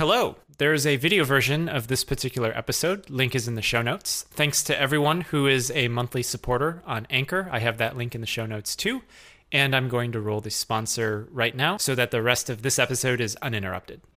Hello, there is a video version of this particular episode. Link is in the show notes. Thanks to everyone who is a monthly supporter on Anchor. I have that link in the show notes too. And I'm going to roll the sponsor right now so that the rest of this episode is uninterrupted.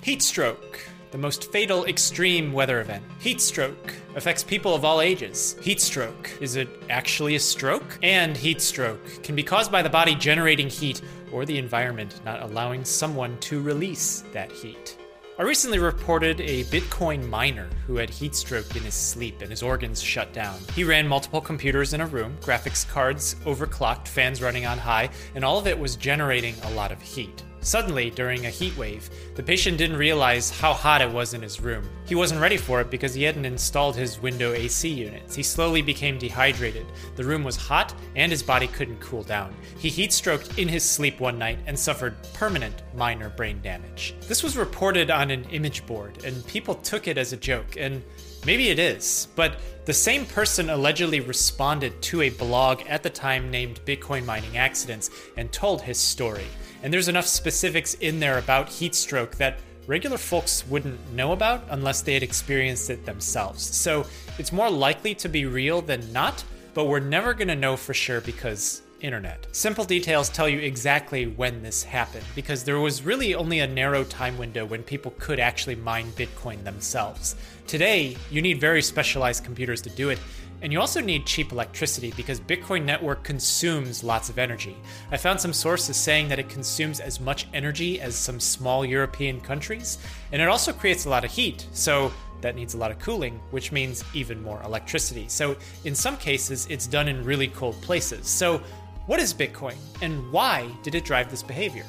Heat stroke, the most fatal extreme weather event. Heat stroke affects people of all ages. Heat stroke, is it actually a stroke? And heat stroke can be caused by the body generating heat or the environment not allowing someone to release that heat. I recently reported a Bitcoin miner who had heat stroke in his sleep and his organs shut down. He ran multiple computers in a room, graphics cards overclocked, fans running on high, and all of it was generating a lot of heat. Suddenly, during a heat wave, the patient didn't realize how hot it was in his room. He wasn't ready for it because he hadn't installed his window AC units. He slowly became dehydrated. The room was hot and his body couldn't cool down. He heat-stroked in his sleep one night and suffered permanent minor brain damage. This was reported on an image board, and people took it as a joke, and maybe it is, but the same person allegedly responded to a blog at the time named Bitcoin Mining Accidents and told his story. And there's enough specifics in there about heat stroke that regular folks wouldn't know about unless they had experienced it themselves. So it's more likely to be real than not, but we're never gonna know for sure because internet. Simple details tell you exactly when this happened, because there was really only a narrow time window when people could actually mine Bitcoin themselves. Today, you need very specialized computers to do it, and you also need cheap electricity because Bitcoin network consumes lots of energy. I found some sources saying that it consumes as much energy as some small European countries, and it also creates a lot of heat, so that needs a lot of cooling, which means even more electricity. So in some cases, it's done in really cold places. So what is Bitcoin, and why did it drive this behavior?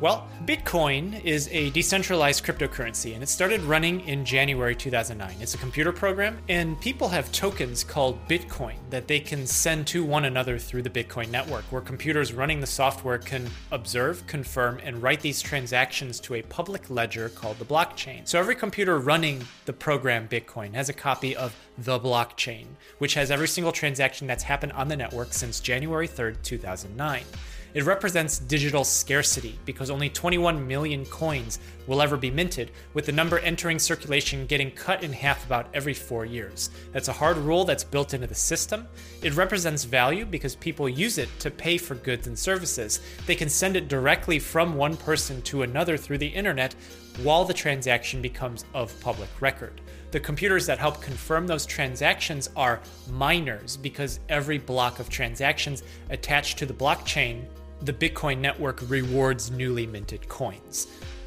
Well, Bitcoin is a decentralized cryptocurrency, and it started running in January 2009. It's a computer program, and people have tokens called Bitcoin that they can send to one another through the Bitcoin network, where computers running the software can observe, confirm, and write these transactions to a public ledger called the blockchain. So every computer running the program Bitcoin has a copy of the blockchain, which has every single transaction that's happened on the network since January 3rd, 2009. It represents digital scarcity because only 21 million coins will ever be minted, with the number entering circulation getting cut in half about every 4 years. That's a hard rule that's built into the system. It represents value because people use it to pay for goods and services. They can send it directly from one person to another through the internet while the transaction becomes of public record. The computers that help confirm those transactions are miners because every block of transactions attached to the blockchain, the Bitcoin network rewards newly minted coins.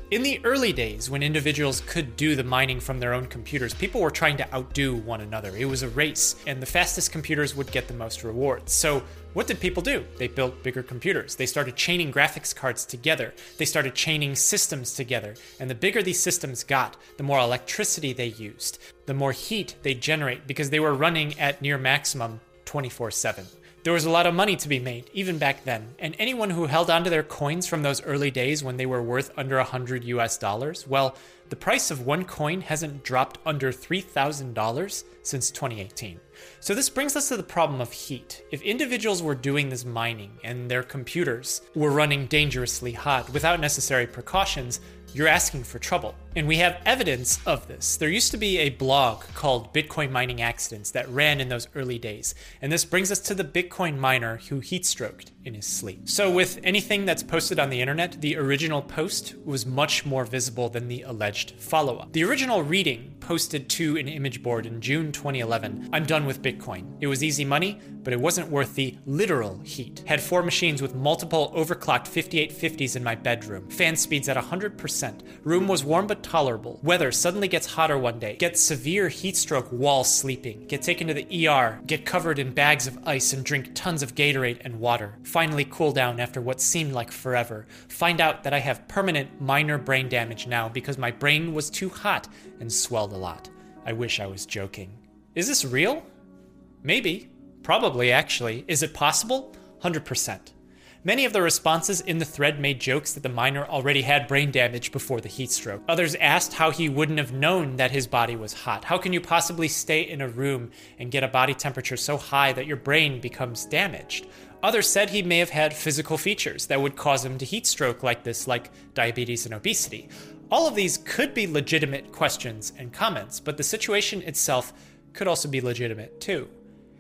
In the early days, when individuals could do the mining from their own computers, people were trying to outdo one another. It was a race, and the fastest computers would get the most rewards. So what did people do? They built bigger computers. They started chaining graphics cards together. They started chaining systems together. And the bigger these systems got, the more electricity they used, the more heat they generate, because they were running at near maximum 24/7. There was a lot of money to be made, even back then, and anyone who held onto their coins from those early days when they were worth under $100, well, the price of one coin hasn't dropped under $3,000 since 2018. So this brings us to the problem of heat. If individuals were doing this mining and their computers were running dangerously hot without necessary precautions, you're asking for trouble. And we have evidence of this. There used to be a blog called Bitcoin Mining Accidents that ran in those early days. And this brings us to the Bitcoin miner who heat-stroked in his sleep. So with anything that's posted on the internet, the original post was much more visible than the alleged follow-up. The original reading posted to an image board in June 2011. I'm done with Bitcoin. It was easy money, but it wasn't worth the literal heat. Had four machines with multiple overclocked 5850s in my bedroom. Fan speeds at 100%. Room was warm but tolerable. Weather suddenly gets hotter one day. Get severe heat stroke while sleeping. Get taken to the ER. Get covered in bags of ice and drink tons of Gatorade and water. Finally cool down after what seemed like forever. Find out that I have permanent minor brain damage now because my brain was too hot and swelled a lot. I wish I was joking. Is this real? Maybe. Probably, actually. Is it possible? 100%. Many of the responses in the thread made jokes that the miner already had brain damage before the heat stroke. Others asked how he wouldn't have known that his body was hot. How can you possibly stay in a room and get a body temperature so high that your brain becomes damaged? Others said he may have had physical features that would cause him to heat stroke like this, like diabetes and obesity. All of these could be legitimate questions and comments, but the situation itself could also be legitimate too.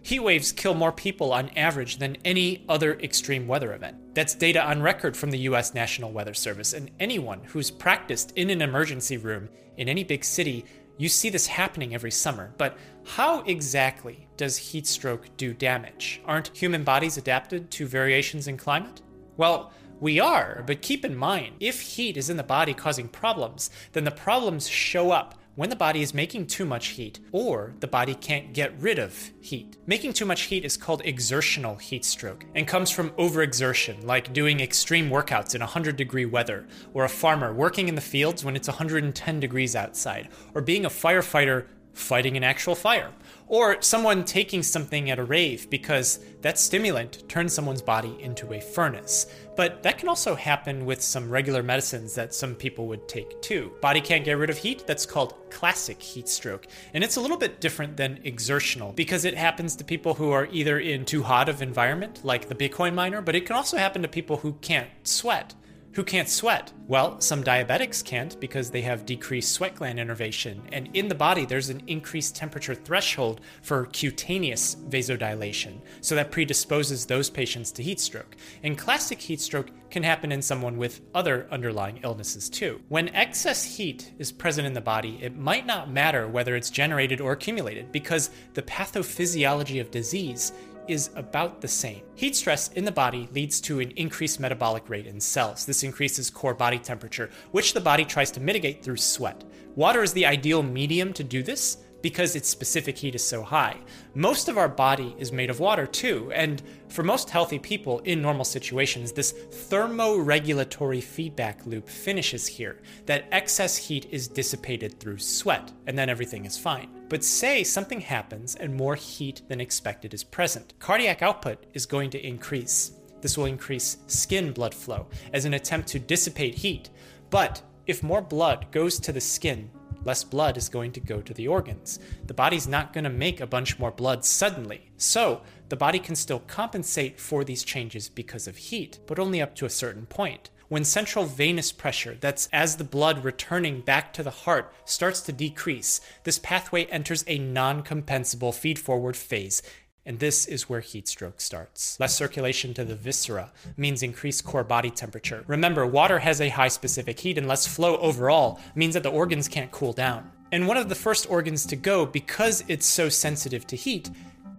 Heat waves kill more people on average than any other extreme weather event. That's data on record from the US National Weather Service, and anyone who's practiced in an emergency room in any big city, you see this happening every summer. But how exactly does heat stroke do damage? Aren't human bodies adapted to variations in climate? Well, we are, but keep in mind, if heat is in the body causing problems, then the problems show up when the body is making too much heat, or the body can't get rid of heat. Making too much heat is called exertional heat stroke and comes from overexertion, like doing extreme workouts in 100-degree weather, or a farmer working in the fields when it's 110 degrees outside, or being a firefighter fighting an actual fire, or someone taking something at a rave because that stimulant turns someone's body into a furnace. But that can also happen with some regular medicines that some people would take too. Body can't get rid of heat, that's called classic heat stroke. And it's a little bit different than exertional because it happens to people who are either in too hot of environment, like the Bitcoin miner, but it can also happen to people who can't sweat. Who can't sweat? Well, some diabetics can't because they have decreased sweat gland innervation, and in the body there's an increased temperature threshold for cutaneous vasodilation, so that predisposes those patients to heat stroke. And classic heat stroke can happen in someone with other underlying illnesses too. When excess heat is present in the body, it might not matter whether it's generated or accumulated because the pathophysiology of disease is about the same. Heat stress in the body leads to an increased metabolic rate in cells. This increases core body temperature, which the body tries to mitigate through sweat. Water is the ideal medium to do this because its specific heat is so high. Most of our body is made of water too, and for most healthy people in normal situations, this thermoregulatory feedback loop finishes here, that excess heat is dissipated through sweat, and then everything is fine. But say something happens and more heat than expected is present. Cardiac output is going to increase. This will increase skin blood flow as an attempt to dissipate heat. But if more blood goes to the skin, less blood is going to go to the organs. The body's not going to make a bunch more blood suddenly. So the body can still compensate for these changes because of heat, but only up to a certain point. When central venous pressure, that's as the blood returning back to the heart, starts to decrease, this pathway enters a non-compensable feed-forward phase, and this is where heat stroke starts. Less circulation to the viscera means increased core body temperature. Remember, water has a high specific heat, and less flow overall means that the organs can't cool down. And one of the first organs to go, because it's so sensitive to heat,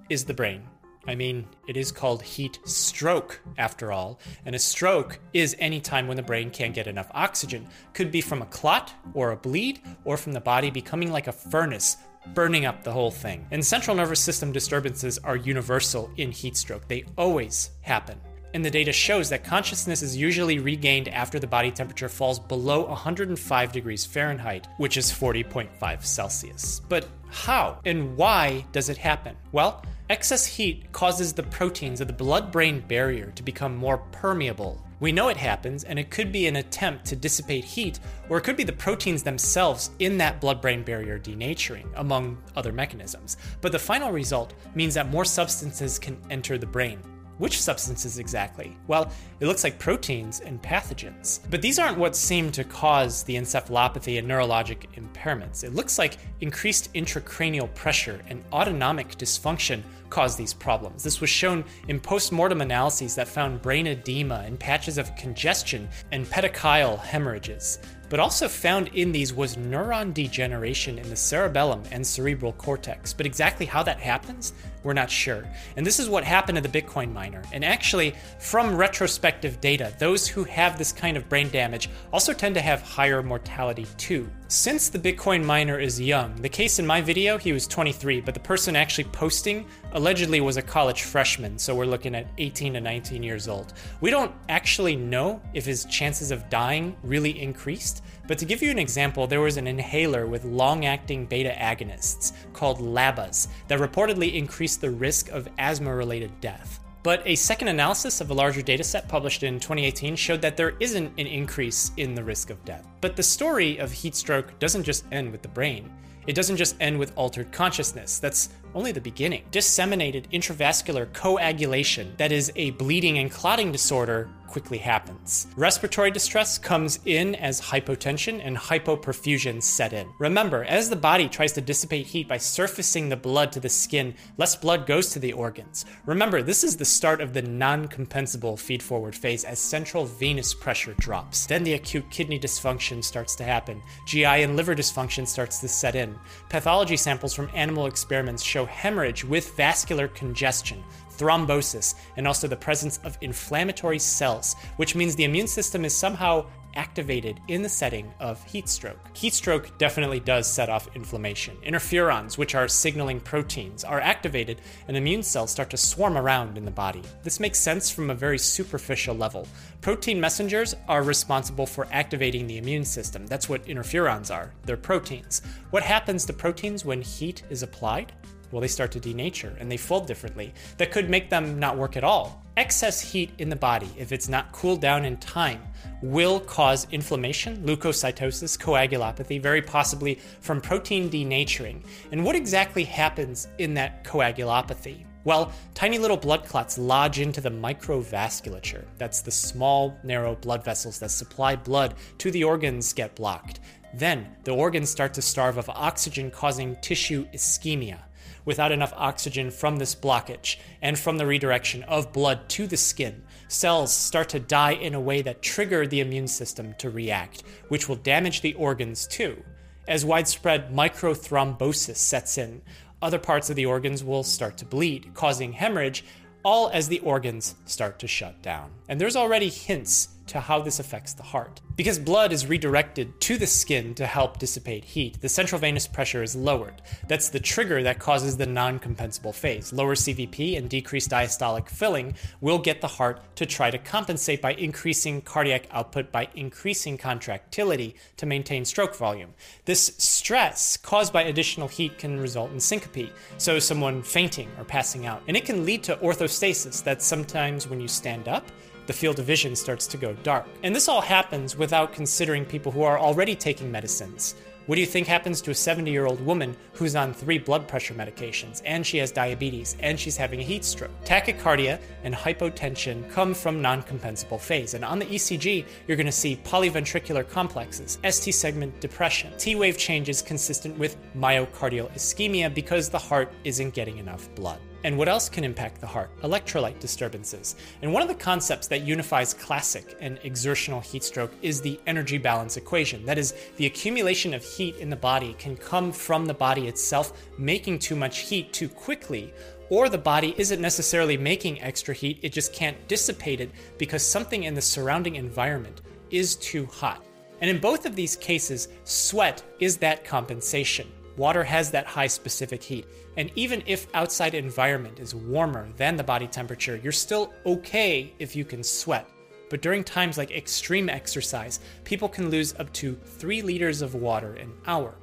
is the brain. I mean, it is called heat stroke after all, and a stroke is any time when the brain can't get enough oxygen. Could be from a clot or a bleed or from the body becoming like a furnace, burning up the whole thing. And central nervous system disturbances are universal in heat stroke. They always happen. And the data shows that consciousness is usually regained after the body temperature falls below 105 degrees Fahrenheit, which is 40.5 Celsius. But how and why does it happen? Well, excess heat causes the proteins of the blood-brain barrier to become more permeable. We know it happens, and it could be an attempt to dissipate heat, or it could be the proteins themselves in that blood-brain barrier denaturing, among other mechanisms. But the final result means that more substances can enter the brain. Which substances exactly? Well, it looks like proteins and pathogens. But these aren't what seem to cause the encephalopathy and neurologic impairments. It looks like increased intracranial pressure and autonomic dysfunction cause these problems. This was shown in post-mortem analyses that found brain edema and patches of congestion and petechial hemorrhages. But also found in these was neuron degeneration in the cerebellum and cerebral cortex. But exactly how that happens, we're not sure. And this is what happened to the Bitcoin miner. And actually, from retrospective data, those who have this kind of brain damage also tend to have higher mortality too. Since the Bitcoin miner is young, the case in my video, he was 23, but the person actually posting allegedly was a college freshman, so we're looking at 18 to 19 years old. We don't actually know if his chances of dying really increased, but to give you an example, there was an inhaler with long-acting beta agonists called LABAs that reportedly increased the risk of asthma-related death. But a second analysis of a larger dataset published in 2018 showed that there isn't an increase in the risk of death. But the story of heat stroke doesn't just end with the brain. It doesn't just end with altered consciousness. That's only the beginning. Disseminated intravascular coagulation, that is a bleeding and clotting disorder, quickly happens. Respiratory distress comes in as hypotension and hypoperfusion set in. Remember, as the body tries to dissipate heat by surfacing the blood to the skin, less blood goes to the organs. Remember, this is the start of the non-compensable feed-forward phase as central venous pressure drops. Then the acute kidney dysfunction starts to happen. GI and liver dysfunction starts to set in. Pathology samples from animal experiments show hemorrhage with vascular congestion, thrombosis, and also the presence of inflammatory cells, which means the immune system is somehow activated in the setting of heat stroke. Heat stroke definitely does set off inflammation. Interferons, which are signaling proteins, are activated and immune cells start to swarm around in the body. This makes sense from a very superficial level. Protein messengers are responsible for activating the immune system. That's what interferons are. They're proteins. What happens to proteins when heat is applied? Well, they start to denature and they fold differently. That could make them not work at all. Excess heat in the body, if it's not cooled down in time, will cause inflammation, leukocytosis, coagulopathy, very possibly from protein denaturing. And what exactly happens in that coagulopathy? Well, tiny little blood clots lodge into the microvasculature. That's the small, narrow blood vessels that supply blood to the organs get blocked. Then the organs start to starve of oxygen, causing tissue ischemia. Without enough oxygen from this blockage and from the redirection of blood to the skin, cells start to die in a way that trigger the immune system to react, which will damage the organs too. As widespread microthrombosis sets in, other parts of the organs will start to bleed, causing hemorrhage, all as the organs start to shut down. And there's already hints to how this affects the heart. Because blood is redirected to the skin to help dissipate heat, the central venous pressure is lowered. That's the trigger that causes the non-compensable phase. Lower CVP and decreased diastolic filling will get the heart to try to compensate by increasing cardiac output, by increasing contractility to maintain stroke volume. This stress caused by additional heat can result in syncope, so someone fainting or passing out. And it can lead to orthostasis, that's sometimes when you stand up, the field of vision starts to go dark. And this all happens without considering people who are already taking medicines. What do you think happens to a 70-year-old woman who's on 3 blood pressure medications, and she has diabetes, and she's having a heat stroke? Tachycardia and hypotension come from non-compensable phase, and on the ECG, you're gonna see polyventricular complexes, ST segment depression, T-wave changes consistent with myocardial ischemia because the heart isn't getting enough blood. And what else can impact the heart? Electrolyte disturbances. And one of the concepts that unifies classic and exertional heat stroke is the energy balance equation. That is, the accumulation of heat in the body can come from the body itself making too much heat too quickly, or the body isn't necessarily making extra heat, it just can't dissipate it because something in the surrounding environment is too hot. And in both of these cases, sweat is that compensation. Water has that high specific heat. And even if outside environment is warmer than the body temperature, you're still okay if you can sweat. But during times like extreme exercise, people can lose up to 3 liters of water an hour.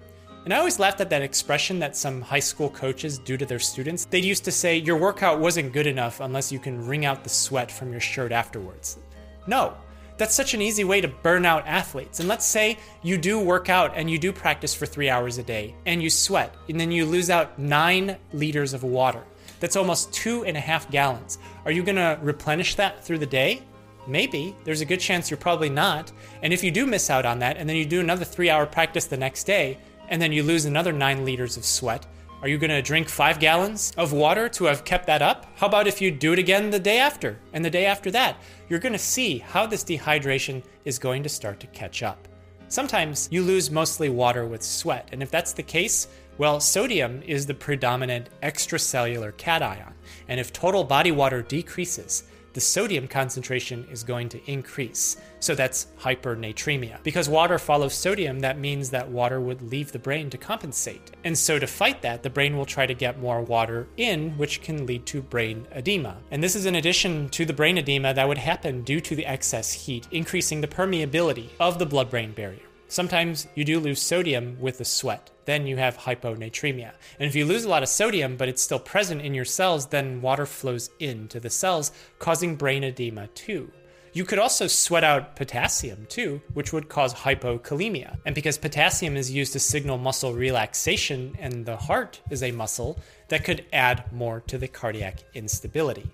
And I always laughed at that expression that some high school coaches do to their students. They used to say, your workout wasn't good enough unless you can wring out the sweat from your shirt afterwards. No. That's such an easy way to burn out athletes. And let's say you do work out and you do practice for 3 hours a day and you sweat and then you lose out 9 liters of water. That's almost 2.5 gallons. Are you gonna replenish that through the day? Maybe. There's a good chance you're probably not. And if you do miss out on that and then you do another 3 hour practice the next day and then you lose another 9 liters of sweat, are you gonna drink 5 gallons of water to have kept that up? How about if you do it again the day after and the day after that? You're gonna see how this dehydration is going to start to catch up. Sometimes you lose mostly water with sweat, and if that's the case, well, sodium is the predominant extracellular cation, and if total body water decreases, the sodium concentration is going to increase. So that's hypernatremia. Because water follows sodium, that means that water would leave the brain to compensate. And so to fight that, the brain will try to get more water in, which can lead to brain edema. And this is in addition to the brain edema that would happen due to the excess heat, increasing the permeability of the blood-brain barrier. Sometimes you do lose sodium with the sweat. Then you have hyponatremia. And if you lose a lot of sodium, but it's still present in your cells, then water flows into the cells, causing brain edema too. You could also sweat out potassium too, which would cause hypokalemia. And because potassium is used to signal muscle relaxation, and the heart is a muscle, that could add more to the cardiac instability.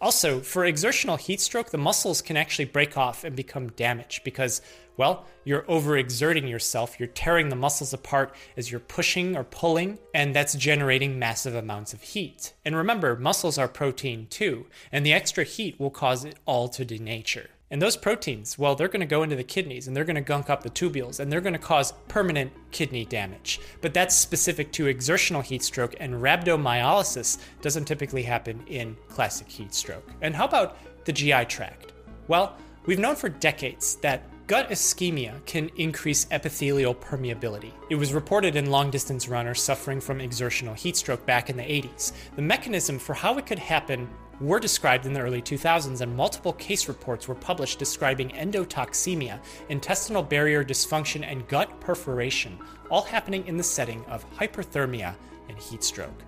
Also, for exertional heat stroke, the muscles can actually break off and become damaged because, well, you're overexerting yourself. You're tearing the muscles apart as you're pushing or pulling, and that's generating massive amounts of heat. And remember, muscles are protein too, and the extra heat will cause it all to denature. And those proteins, well, they're going to go into the kidneys and they're going to gunk up the tubules and they're going to cause permanent kidney damage. But that's specific to exertional heat stroke, and rhabdomyolysis doesn't typically happen in classic heat stroke. And how about the GI tract? Well, we've known for decades that gut ischemia can increase epithelial permeability. It was reported in long-distance runners suffering from exertional heat stroke back in the 80s. The mechanism for how it could happen were described in the early 2000s, and multiple case reports were published describing endotoxemia, intestinal barrier dysfunction, and gut perforation, all happening in the setting of hyperthermia and heat stroke.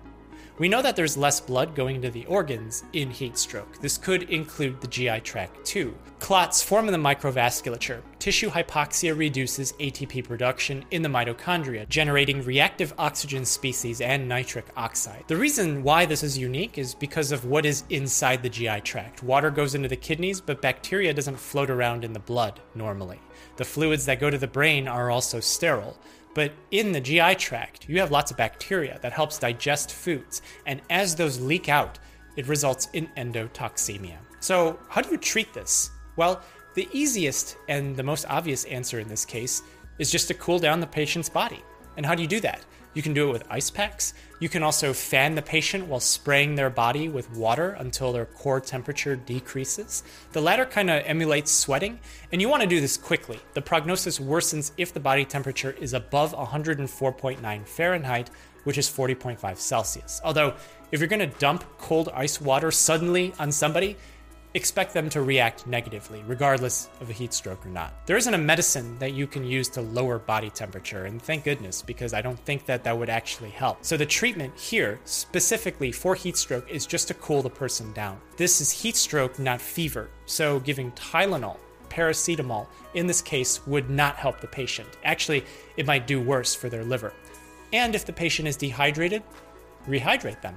We know that there's less blood going into the organs in heat stroke. This could include the GI tract too. Clots form in the microvasculature. Tissue hypoxia reduces ATP production in the mitochondria, generating reactive oxygen species and nitric oxide. The reason why this is unique is because of what is inside the GI tract. Water goes into the kidneys, but bacteria doesn't float around in the blood normally. The fluids that go to the brain are also sterile. But in the GI tract, you have lots of bacteria that helps digest foods. And as those leak out, it results in endotoxemia. So how do you treat this? Well, the easiest and the most obvious answer in this case is just to cool down the patient's body. And how do you do that? You can do it with ice packs. You can also fan the patient while spraying their body with water until their core temperature decreases. The latter kind of emulates sweating, and you want to do this quickly. The prognosis worsens if the body temperature is above 104.9 Fahrenheit, which is 40.5 Celsius. Although, if you're going to dump cold ice water suddenly on somebody, expect them to react negatively, regardless of a heat stroke or not. There isn't a medicine that you can use to lower body temperature, and thank goodness, because I don't think that would actually help. So the treatment here, specifically for heat stroke, is just to cool the person down. This is heat stroke, not fever, so giving Tylenol, paracetamol, in this case, would not help the patient. Actually, it might do worse for their liver. And if the patient is dehydrated, rehydrate them.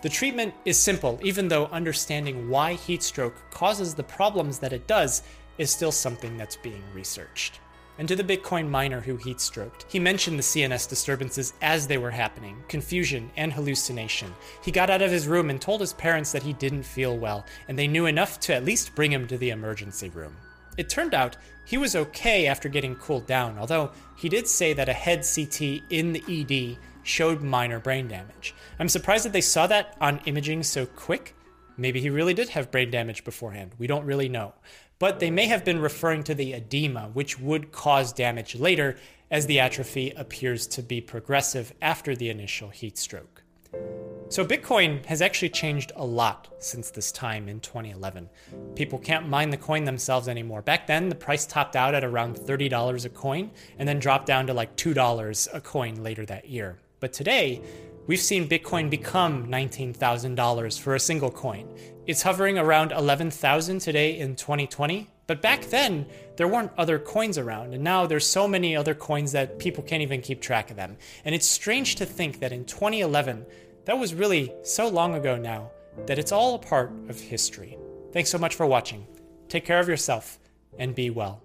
The treatment is simple, even though understanding why heat stroke causes the problems that it does is still something that's being researched. And to the Bitcoin miner who heat stroked, he mentioned the CNS disturbances as they were happening, confusion and hallucination. He got out of his room and told his parents that he didn't feel well, and they knew enough to at least bring him to the emergency room. It turned out he was okay after getting cooled down, although he did say that a head CT in the ED showed minor brain damage. I'm surprised that they saw that on imaging so quick. Maybe he really did have brain damage beforehand. We don't really know. But they may have been referring to the edema, which would cause damage later, as the atrophy appears to be progressive after the initial heat stroke. So Bitcoin has actually changed a lot since this time in 2011. People can't mine the coin themselves anymore. Back then, the price topped out at around $30 a coin and then dropped down to like $2 a coin later that year. But today, we've seen Bitcoin become $19,000 for a single coin. It's hovering around $11,000 today in 2020. But back then, there weren't other coins around. And now there's so many other coins that people can't even keep track of them. And it's strange to think that in 2011, that was really so long ago now that it's all a part of history. Thanks so much for watching. Take care of yourself and be well.